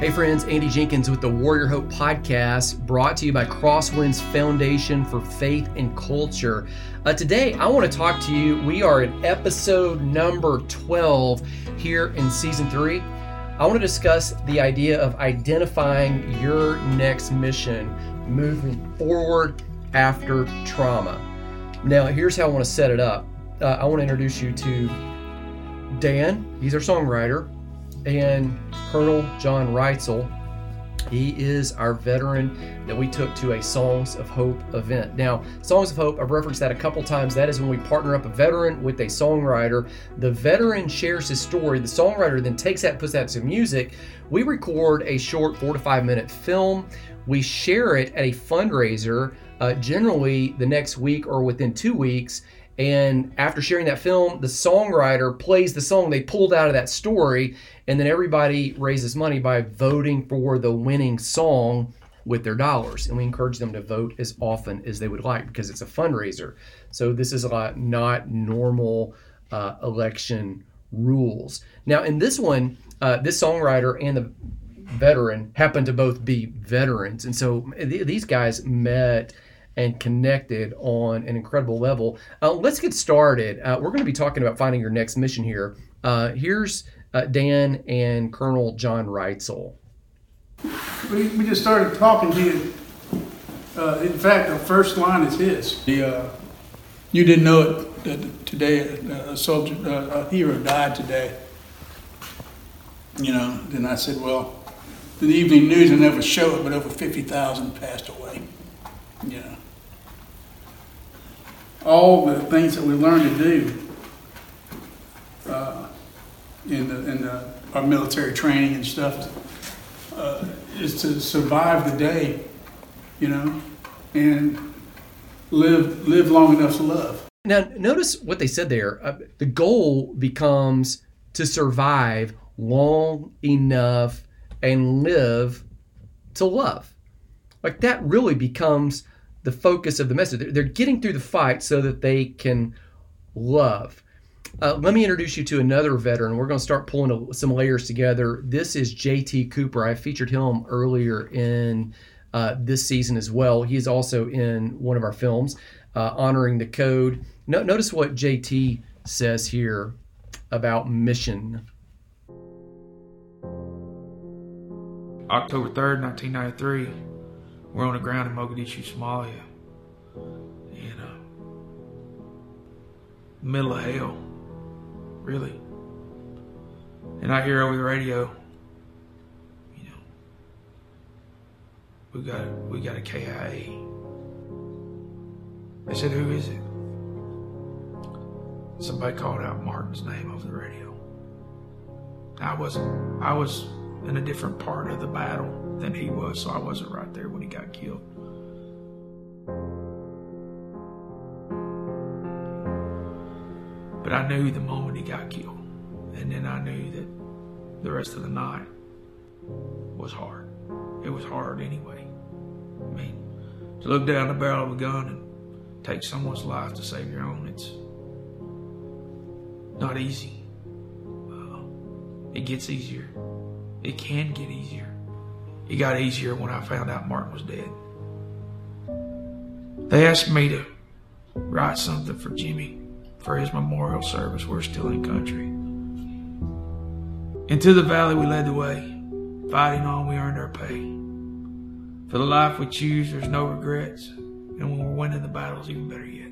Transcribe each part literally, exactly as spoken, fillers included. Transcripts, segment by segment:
Hey friends, Andy Jenkins with the Warrior Hope Podcast, brought to you by Crosswinds Foundation for Faith and Culture. Uh, today, I want to talk to you. We are at episode number twelve here in season three. I want to discuss the idea of identifying your next mission, moving forward after trauma. Now, here's how I want to set it up. Uh, I want to introduce you to Dan. He's our songwriter, and Colonel John Reitzel. He is our veteran that we took to a Songs of Hope event. Now, Songs of Hope, I've referenced that a couple times. That is when we partner up a veteran with a songwriter. The veteran shares his story. The songwriter then takes that and puts that to music. We record a short four to five minute film. We share it at a fundraiser, uh, generally the next week or within two weeks. And after sharing that film, the songwriter plays the song they pulled out of that story, and then everybody raises money by voting for the winning song with their dollars. And we encourage them to vote as often as they would like because it's a fundraiser. So this is a not normal uh, election rules. Now in this one, uh, this songwriter and the veteran happen to both be veterans. And so th- these guys met and connected on an incredible level. Uh, let's get started. Uh, we're going to be talking about finding your next mission here. Uh, here's uh, Dan and Colonel John Reitzel. We, we just started talking to you. Uh, in fact, the first line is his. The, uh, you didn't know it that today. A soldier, uh, a hero died today. You know. Then I said, well, the evening news will never show it, but over fifty thousand passed away. You know. All the things that we learned to do uh, in, the, in the, our military training and stuff uh, is to survive the day, you know, and live live long enough to love. Now, notice what they said there. Uh, the goal becomes to survive long enough and live to love. Like that really becomes the focus of the message. They're getting through the fight so that they can love. Uh, let me introduce you to another veteran. We're going to start pulling some layers together. This is J T. Cooper. I featured him earlier in uh, this season as well. He's also in one of our films, uh, Honoring the Code. No, notice what J T says here about mission. October third, nineteen ninety-three. We're on the ground in Mogadishu, Somalia, you know, middle of hell, really. And I hear over the radio, you know, we got we got a K I A. They said, who is it? Somebody called out Martin's name over the radio. I wasn't. I was in a different part of the battle than he was, so I wasn't right there when he got killed. But I knew the moment he got killed, and then I knew that the rest of the night was hard. It was hard anyway. I mean, to look down the barrel of a gun and take someone's life to save your own, it's not easy. Uh, it gets easier. It can get easier. It got easier when I found out Martin was dead. They asked me to write something for Jimmy for his memorial service. We're still in country. Into the valley we led the way. Fighting on, we earned our pay. For the life we choose, there's no regrets. And when we're winning the battles, even better yet.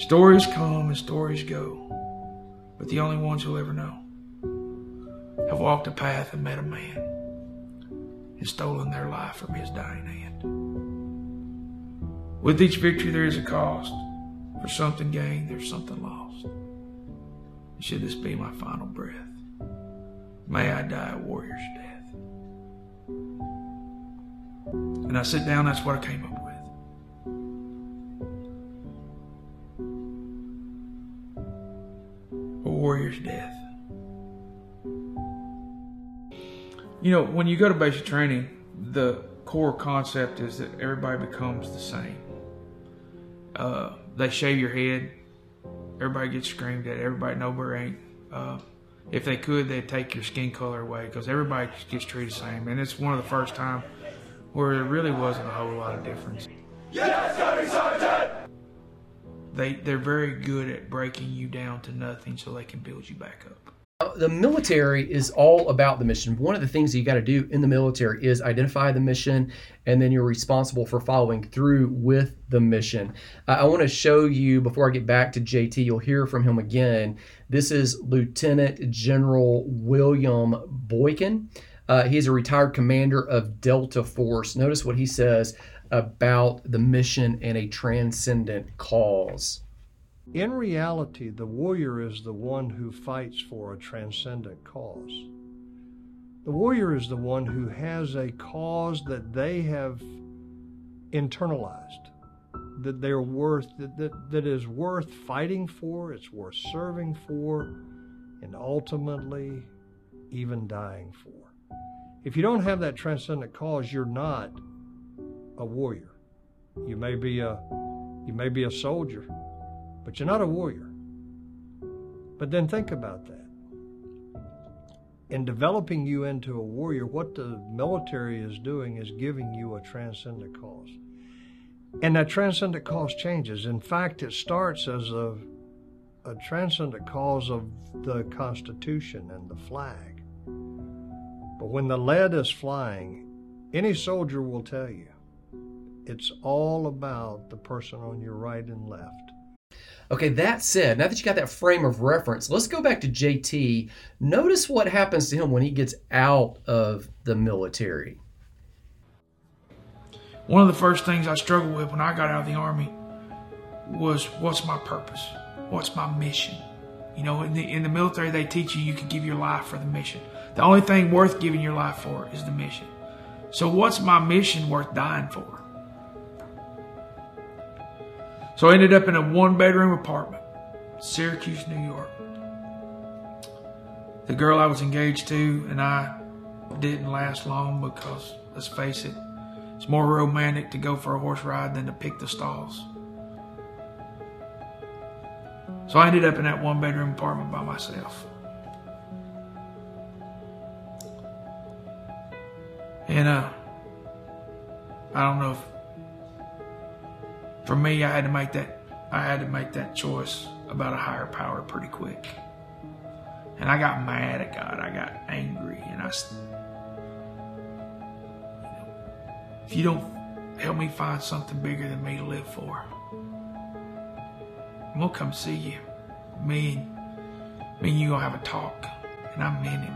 Stories come and stories go. But the only ones you'll ever know have walked a path and met a man and stolen their life from his dying hand. With each victory there is a cost. For something gained, there's something lost. And should this be my final breath, may I die a warrior's death. And I sit down, that's what I came up with. A warrior's death. You know, when you go to basic training, the core concept is that everybody becomes the same. Uh, they shave your head. Everybody gets screamed at. Everybody nobody ain't. Uh, if they could, they'd take your skin color away, because everybody gets treated the same. And it's one of the first time where it really wasn't a whole lot of difference. Yes, Captain Sergeant! They, they're very good at breaking you down to nothing so they can build you back up. The military is all about the mission. One of the things that you got to do in the military is identify the mission, and then you're responsible for following through with the mission. Uh, I want to show you, before I get back to J T, you'll hear from him again. This is Lieutenant General William Boykin. Uh, he's a retired commander of Delta Force. Notice what he says about the mission and a transcendent cause. In reality, the warrior is the one who fights for a transcendent cause. The warrior is the one who has a cause that they have internalized, that they're worth, that, that, that is worth fighting for, it's worth serving for, and ultimately even dying for. If you don't have that transcendent cause, you're not a warrior. You may be a, you may be a soldier, but you're not a warrior. But then think about that. In developing you into a warrior, what the military is doing is giving you a transcendent cause. And that transcendent cause changes. In fact, it starts as a, a transcendent cause of the Constitution and the flag. But when the lead is flying, any soldier will tell you, it's all about the person on your right and left. Okay, that said, now that you got that frame of reference, let's go back to J T. Notice what happens to him when he gets out of the military. One of the first things I struggled with when I got out of the Army was, what's my purpose? What's my mission? You know, in the, in the military, they teach you you can give your life for the mission. The only thing worth giving your life for is the mission. So what's my mission worth dying for? So I ended up in a one-bedroom apartment, Syracuse, New York. The girl I was engaged to and I didn't last long because, let's face it, it's more romantic to go for a horse ride than to pick the stalls. So I ended up in that one-bedroom apartment by myself. And uh, I don't know if For me, I had to make that I had to make that choice about a higher power pretty quick. And I got mad at God. I got angry. And I, if you don't help me find something bigger than me to live for, I'm going to come see you. Me and, me and you going to have a talk. And I meant it.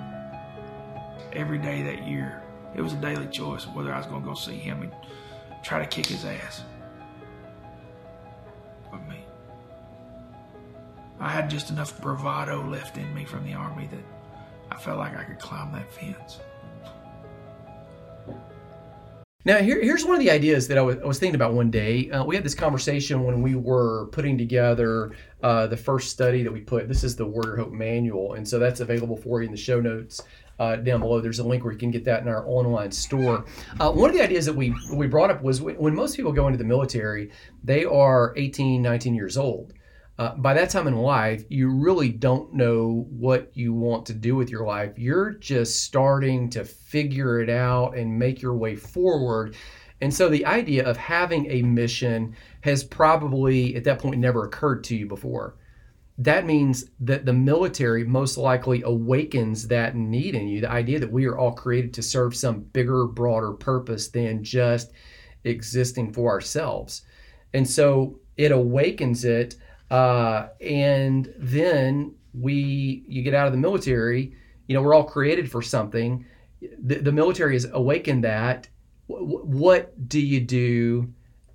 Every day that year, it was a daily choice of whether I was going to go see him and try to kick his ass. I had just enough bravado left in me from the Army that I felt like I could climb that fence. Now, here, here's one of the ideas that I was, I was thinking about one day. Uh, we had this conversation when we were putting together uh, the first study that we put. This is the Warrior Hope Manual, and so that's available for you in the show notes uh, down below. There's a link where you can get that in our online store. Uh, one of the ideas that we, we brought up was when most people go into the military, they are eighteen, nineteen years old. Uh, by that time in life, you really don't know what you want to do with your life. You're just starting to figure it out and make your way forward. And so the idea of having a mission has probably, at that point, never occurred to you before. That means that the military most likely awakens that need in you, the idea that we are all created to serve some bigger, broader purpose than just existing for ourselves. And so it awakens it. Uh, and then we, you get out of the military, you know, we're all created for something. The, the military has awakened that. W- what do you do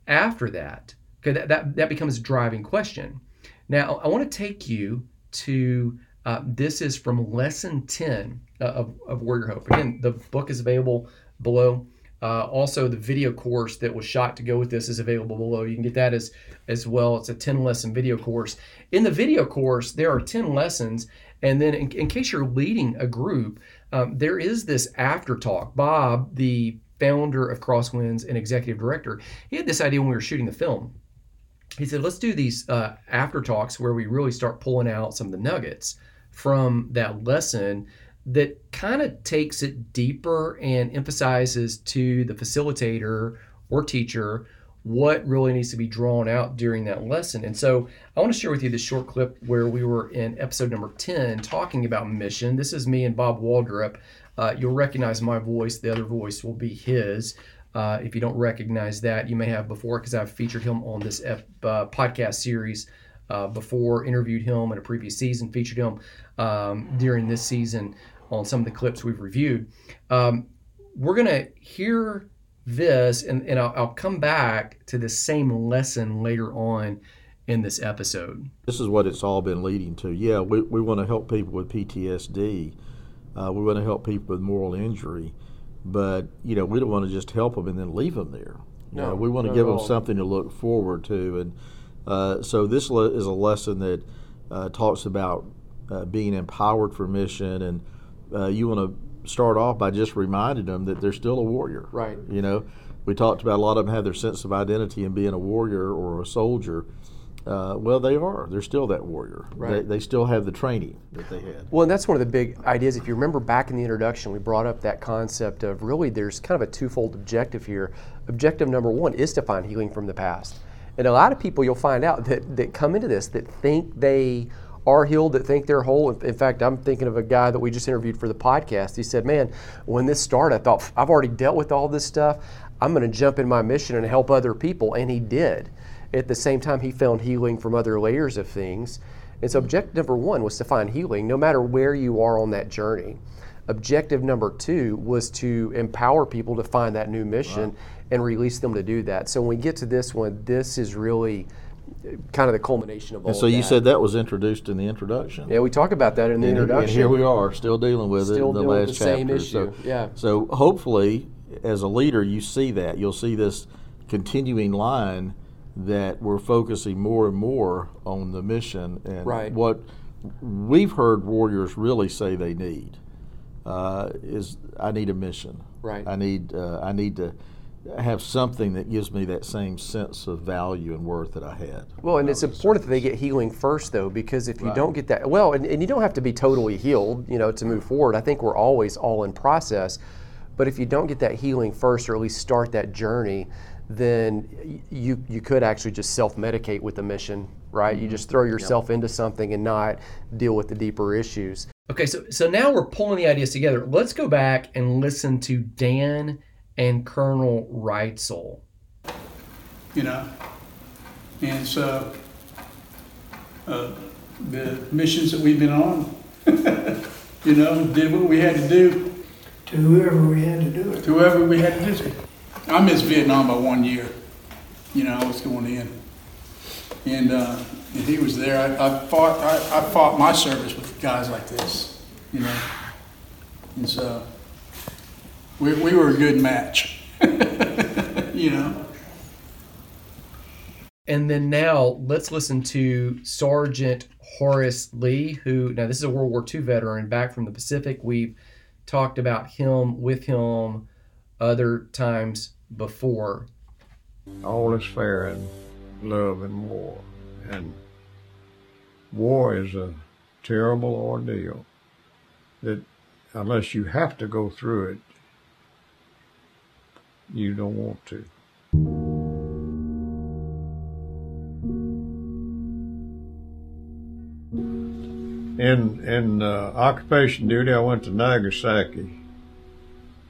after that? Because that, that, that becomes a driving question. Now, I want to take you to, uh, this is from lesson ten of, of Warrior Hope. Again, the book is available below. Uh, also, the video course that was shot to go with this is available below. You can get that as, as well. It's a ten-lesson video course. In the video course, there are ten lessons. And then in, in case you're leading a group, um, there is this after-talk. Bob, the founder of Crosswinds and executive director, he had this idea when we were shooting the film. He said, let's do these uh, after-talks where we really start pulling out some of the nuggets from that lesson that kind of takes it deeper and emphasizes to the facilitator or teacher what really needs to be drawn out during that lesson. And so I want to share with you this short clip where we were in episode number ten talking about mission. This is me and Bob Waldrop. Uh, you'll recognize my voice. The other voice will be his. Uh, if you don't recognize that, you may have before, because I've featured him on this F, uh, podcast series uh, before, interviewed him in a previous season, featured him um, during this season on some of the clips we've reviewed. Um, we're going to hear this, and, and I'll, I'll come back to the same lesson later on in this episode. This is what it's all been leading to. Yeah, we, we want to help people with P T S D. Uh, we want to help people with moral injury. But, you know, we don't want to just help them and then leave them there. No, uh, we want to give them something to look forward to. And uh, so this le- is a lesson that uh, talks about uh, being empowered for mission. And uh, you want to start off by just reminding them that they're still a warrior. Right. You know, we talked about a lot of them have their sense of identity in being a warrior or a soldier. Uh, well, they are. They're still that warrior. Right. They, they still have the training that they had. Well, and that's one of the big ideas. If you remember back in the introduction, we brought up that concept of really there's kind of a twofold objective here. Objective number one is to find healing from the past. And a lot of people you'll find out that, that come into this that think they are healed, that think they're whole. In fact, I'm thinking of a guy that we just interviewed for the podcast. He said, man, when this started, I thought, I've already dealt with all this stuff. I'm going to jump in my mission and help other people. And he did. At the same time, he found healing from other layers of things. And so objective number one was to find healing, no matter where you are on that journey. Objective number two was to empower people to find that new mission. Wow. And release them to do that. So when we get to this one, this is really kind of the culmination of all that. And so you that. said that was introduced in the introduction. Yeah, we talk about that in the and, introduction. And here we are, still dealing with still it in the last the chapter. Same issue. So, yeah. so hopefully, as a leader, you see that. You'll see this continuing line that we're focusing more and more on the mission and right. what we've heard warriors really say they need uh, is I need a mission. Right. I need uh, I need to have something that gives me that same sense of value and worth that I had. Well, and it's important that they get healing first, though, because if you right. don't get that, well, and, and you don't have to be totally healed, you know, to move forward. I think we're always all in process, but if you don't get that healing first, or at least start that journey, then you you could actually just self-medicate with the mission, right? Mm-hmm. You just throw yourself yep. into something and not deal with the deeper issues. Okay, so so now we're pulling the ideas together. Let's go back and listen to Dan and Colonel Reitzel. You know, and so uh, the missions that we've been on, you know, did what we had to do. To whoever we had to do it. To whoever we had to do it. I missed Vietnam by one year. You know, I was going in, and, uh, and he was there. I, I fought. I, I fought my service with guys like this. You know, and so we we were a good match. You know. And then now let's listen to Sergeant Horace Lee, who now this is a World War Two veteran back from the Pacific. We've talked about him with him. Other times before. All is fair in love and war, and war is a terrible ordeal that unless you have to go through it, you don't want to. In, in uh, occupation duty, I went to Nagasaki,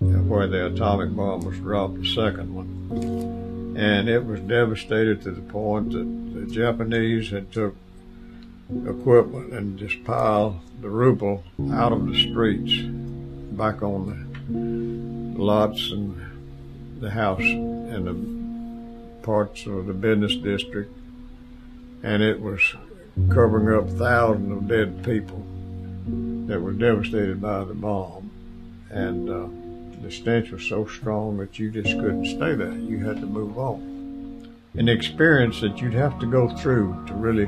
where the atomic bomb was dropped, the second one. And it was devastated to the point that the Japanese had took equipment and just piled the rubble out of the streets, back on the lots and the house and the parts of the business district. And it was covering up thousands of dead people that were devastated by the bomb. And uh, the stench was so strong that you just couldn't stay there. You had to move on. An experience that you'd have to go through to really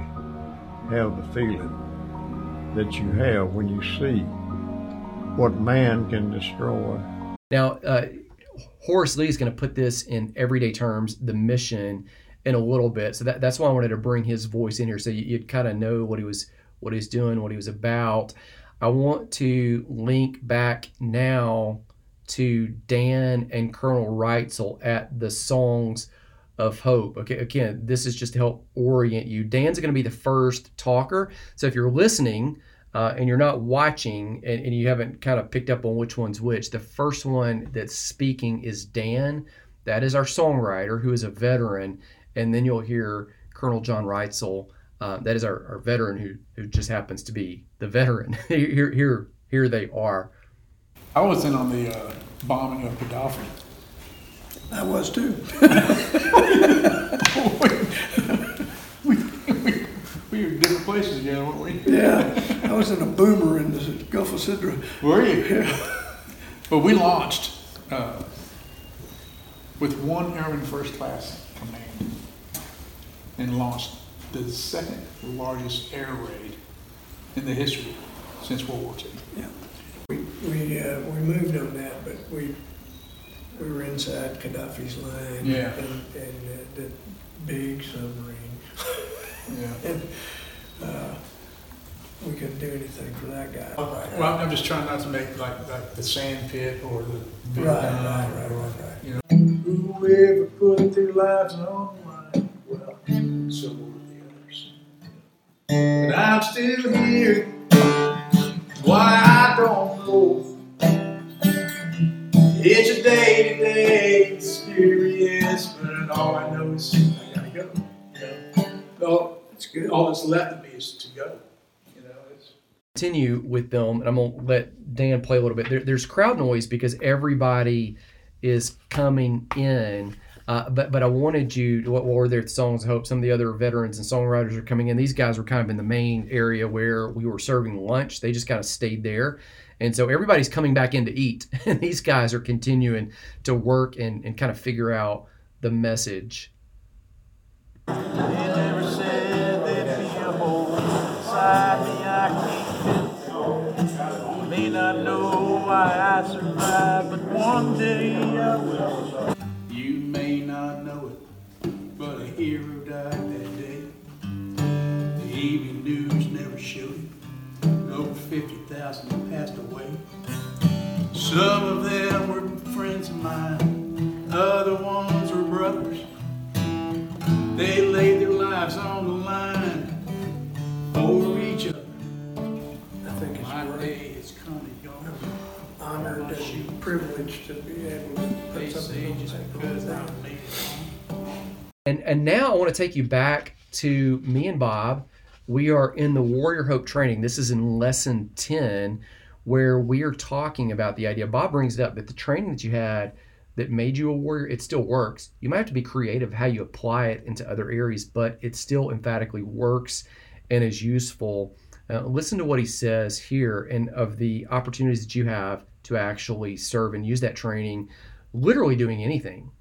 have the feeling that you have when you see what man can destroy. Now, uh, Horace Lee is going to put this in everyday terms, the mission, in a little bit. So that, that's why I wanted to bring his voice in here so you, you'd kind of know what he was what he was doing, what he was about. I want to link back now to Dan and Colonel Reitzel at the Songs of Hope. Okay, again, this is just to help orient you. Dan's going to be the first talker. So if you're listening uh, and you're not watching and, and you haven't kind of picked up on which one's which, the first one that's speaking is Dan. That is our songwriter who is a veteran. And then you'll hear Colonel John Reitzel. Uh, that is our, our veteran who, who just happens to be the veteran. here, here, here they are. I was in on the uh, bombing of Gaddafi. I was too. we, we, we were in different places again, weren't we? Yeah, I was in a boomer in the Gulf of Sidra. Were you? Yeah. But we launched uh, with one airman first class command and launched the second largest air raid in the history since World War Two. Yeah, we we uh, we moved on that, but we. We were inside Gaddafi's line, yeah. and, and uh, the big submarine, yeah. and uh, we couldn't do anything for that guy. Okay. Well, I'm just trying not to make like like the sand pit or the big right, right, right, right, right. You know, whoever put their lives on the line, well, so were the others. But I'm still here. Why I don't know. It's a day-to-day experience, but all I know is I gotta go. You know? All, it's good. All that's left of me is to go. You know, it's... Continue with them, and I'm gonna let Dan play a little bit. There, there's crowd noise because everybody is coming in. Uh, but but I wanted you, to, what were there at Songs of Hope? Some of the other veterans and songwriters are coming in. These guys were kind of in the main area where we were serving lunch. They just kind of stayed there. And so everybody's coming back in to eat. And these guys are continuing to work and, and kind of figure out the message. They never said there'd be a hole inside me I can't fill. You may not know why I survived, but one day I will. You may not know it, but a hero died that day. The evening news never showed it. Over fifty thousand passed away. Some of them were friends of mine. Other ones were brothers. They laid their lives on the line for each other. I think it's my day is coming, y'all. I'm honored and privileged to be able to put something on just because I made it. And and now I want to take you back to me and Bob. We are in the Warrior Hope training. This is in lesson ten, where we are talking about the idea. Bob brings it up that the training that you had that made you a warrior, it still works. You might have to be creative how you apply it into other areas, but it still emphatically works and is useful. Uh, listen to what he says here and of the opportunities that you have to actually serve and use that training, literally doing anything.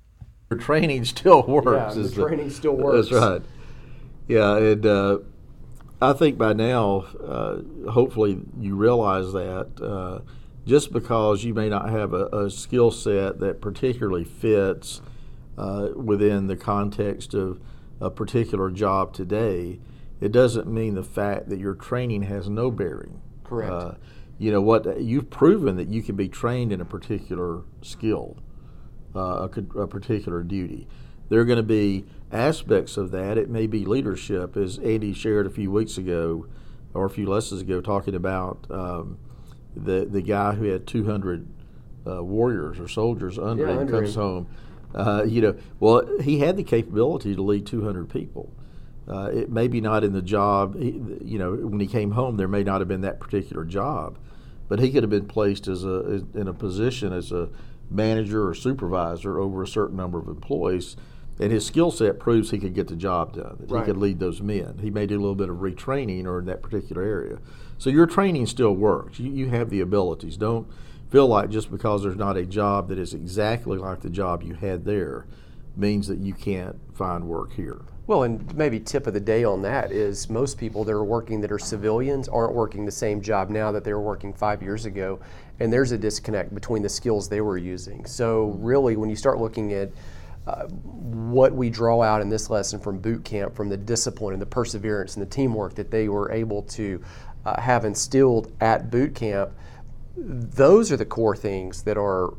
Your training still works. Yeah, the training the, still works. That's right. Yeah, it... Uh, I think by now, uh, hopefully you realize that uh, just because you may not have a, a skill set that particularly fits uh, within the context of a particular job today, it doesn't mean the fact that your training has no bearing. Correct. Uh, you know what? You've proven that you can be trained in a particular skill, uh, a, a particular duty. There are going to be aspects of that. It may be leadership, as Andy shared a few weeks ago or a few lessons ago, talking about um, the the guy who had two hundred uh, warriors or soldiers under yeah, him comes home. Uh, you know, well, he had the capability to lead two hundred people. Uh, it may be not in the job. You know, when he came home, there may not have been that particular job, but he could have been placed as a in a position as a manager or supervisor over a certain number of employees. And his skill set proves he could get the job done, that right. He could lead those men. He may do a little bit of retraining or in that particular area. So your training still works. You, you have the abilities. Don't feel like just because there's not a job that is exactly like the job you had there means that you can't find work here. Well, and maybe tip of the day on that is most people that are working that are civilians aren't working the same job now that they were working five years ago, and there's a disconnect between the skills they were using. So really, when you start looking at uh, what we draw out in this lesson from boot camp, from the discipline and the perseverance and the teamwork that they were able to uh, have instilled at boot camp, those are the core things that are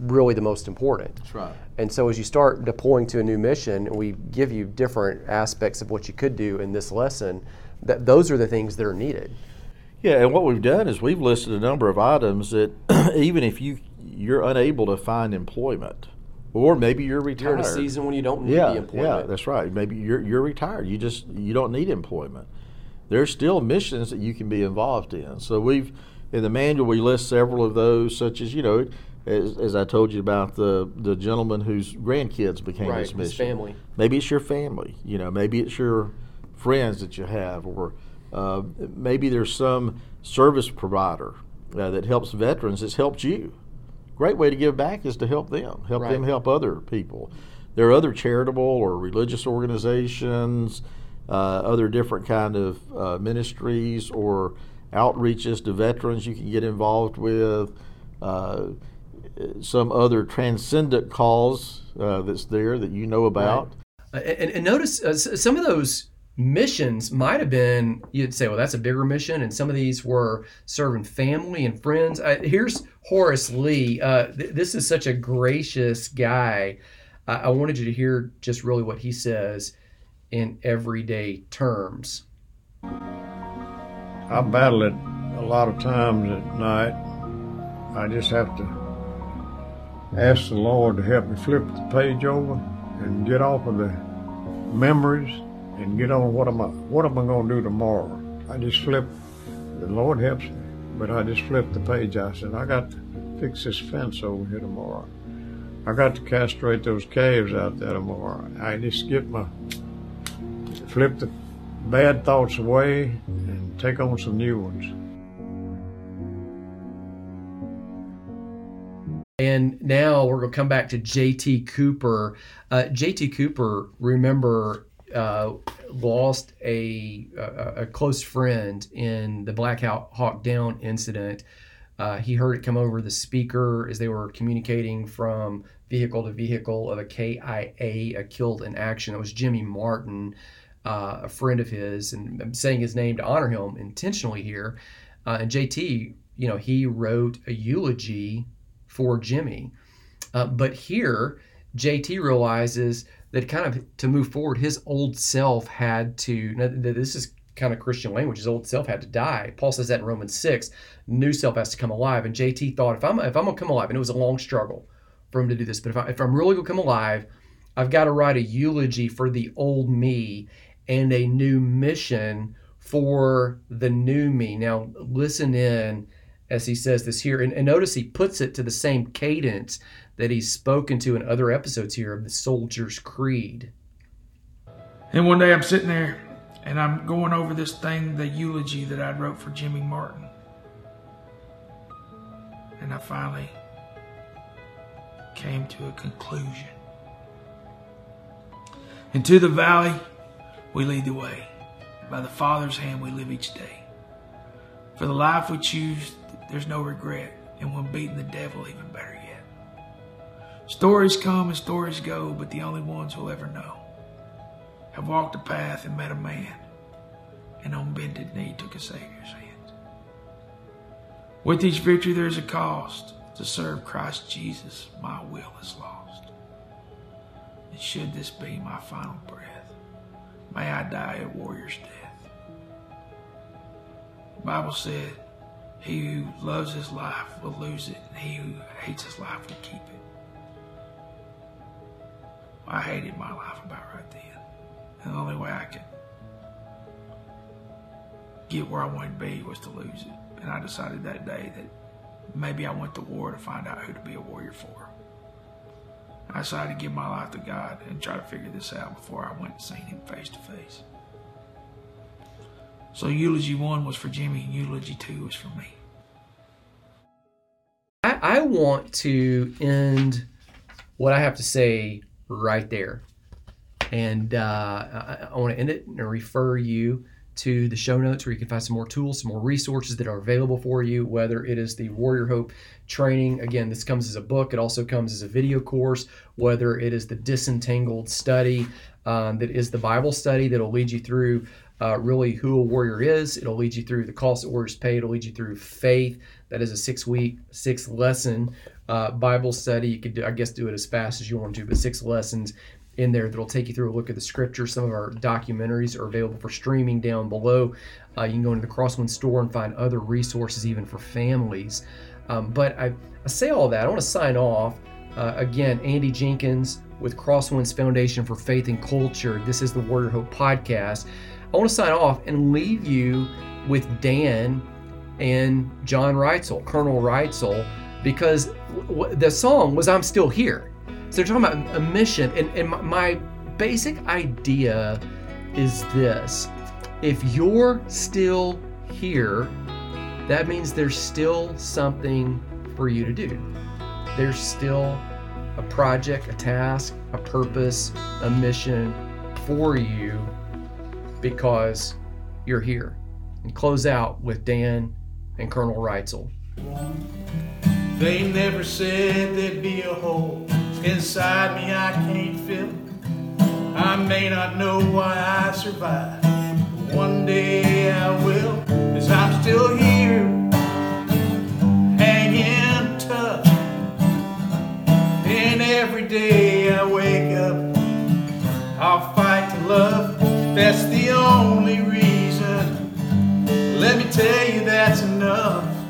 really the most important. That's right. And so as you start deploying to a new mission, we give you different aspects of what you could do in this lesson. That those are the things that are needed. Yeah, and what we've done is we've listed a number of items that even if you, you're unable to find employment, or maybe you're retired. You're in a season when you don't need yeah, the employment. Yeah, that's right. Maybe you're you're retired. You just you don't need employment. There's still missions that you can be involved in. So we've, in the manual, we list several of those, such as, you know, As, as I told you about the, the gentleman whose grandkids became right, his mission. His family. Maybe it's your family. You know, maybe it's your friends that you have, or uh, maybe there's some service provider uh, that helps veterans that's helped you. Great way to give back is to help them, help right. them help other people. There are other charitable or religious organizations, uh, other different kind of uh, ministries or outreaches to veterans you can get involved with. Uh, some other transcendent cause uh, that's there that you know about. Right. And, and notice uh, some of those missions might have been, you'd say, well, that's a bigger mission, and some of these were serving family and friends. I, here's Horace Lee. Uh, th- this is such a gracious guy. Uh, I wanted you to hear just really what he says in everyday terms. I battle it a lot of times at night. I just have to ask the Lord to help me flip the page over and get off of the memories and get on what am I what am I going to do tomorrow. I just flip, the Lord helps me, but I just flip the page. I said, I got to fix this fence over here tomorrow. I got to castrate those calves out there tomorrow. I just get my, flip the bad thoughts away and take on some new ones. And now we're going to come back to J T. Cooper. Uh, J T. Cooper, remember, uh, lost a, a, a close friend in the Black Hawk Down incident. Uh, he heard it come over the speaker as they were communicating from vehicle to vehicle of a K I A, a killed in action. It was Jimmy Martin, uh, a friend of his, and I'm saying his name to honor him intentionally here. Uh, and J T, you know, he wrote a eulogy for Jimmy. Uh, but here, J T realizes that kind of to move forward, his old self had to, this is kind of Christian language, his old self had to die. Paul says that in Romans six, new self has to come alive. And J T thought, if I'm if I'm gonna come alive, and it was a long struggle for him to do this, but if, I, if I'm really gonna come alive, I've got to write a eulogy for the old me and a new mission for the new me. Now, listen in as he says this here, and, and notice he puts it to the same cadence that he's spoken to in other episodes here of the Soldier's Creed. And one day I'm sitting there and I'm going over this thing, the eulogy that I wrote for Jimmy Martin. And I finally came to a conclusion. And to the valley we lead the way. By the Father's hand we live each day. For the life we choose, there's no regret, and when beating the devil, even better yet. Stories come and stories go, but the only ones we'll ever know have walked a path and met a man, and on bended knee took a Savior's hand. With each victory, there's a cost. To serve Christ Jesus, my will is lost. And should this be my final breath, may I die a warrior's death. The Bible said, he who loves his life will lose it, and he who hates his life will keep it. I hated my life about right then. And the only way I could get where I wanted to be was to lose it. And I decided that day that maybe I went to war to find out who to be a warrior for. I decided to give my life to God and try to figure this out before I went and seen him face to face. So eulogy one was for Jimmy and eulogy two was for me. I, I want to end what I have to say right there. And uh, I, I want to end it and refer you to the show notes where you can find some more tools, some more resources that are available for you, whether it is the Warrior Hope training. Again, this comes as a book. It also comes as a video course, whether it is the Disentangled Study, um, that is the Bible study that will lead you through uh, really who a warrior is. It'll lead you through the cost that warriors pay. It'll lead you through faith. That is a six-week, six-lesson uh, Bible study. You could, do, I guess, do it as fast as you want to, but six lessons in there that'll take you through a look at the scripture. Some of our documentaries are available for streaming down below. Uh, you can go into the Crosswinds store and find other resources even for families. Um, but I, I say all that, I want to sign off. Uh, again, Andy Jenkins with Crosswinds Foundation for Faith and Culture. This is the Warrior Hope Podcast. I want to sign off and leave you with Dan and John Reitzel, Colonel Reitzel, because w- the song was I'm Still Here. So they're talking about a mission, and, and my basic idea is this: if you're still here, that means there's still something for you to do. There's still a project, a task, a purpose, a mission for you because you're here. And close out with Dan and Colonel Reitzel. They never said there'd be a hole inside me I can't fill. I may not know why I survived, but one day I will. 'Cause I'm still here, hanging tough. And every day I wake up, I'll fight to love. That's the only reason. Let me tell you, that's enough.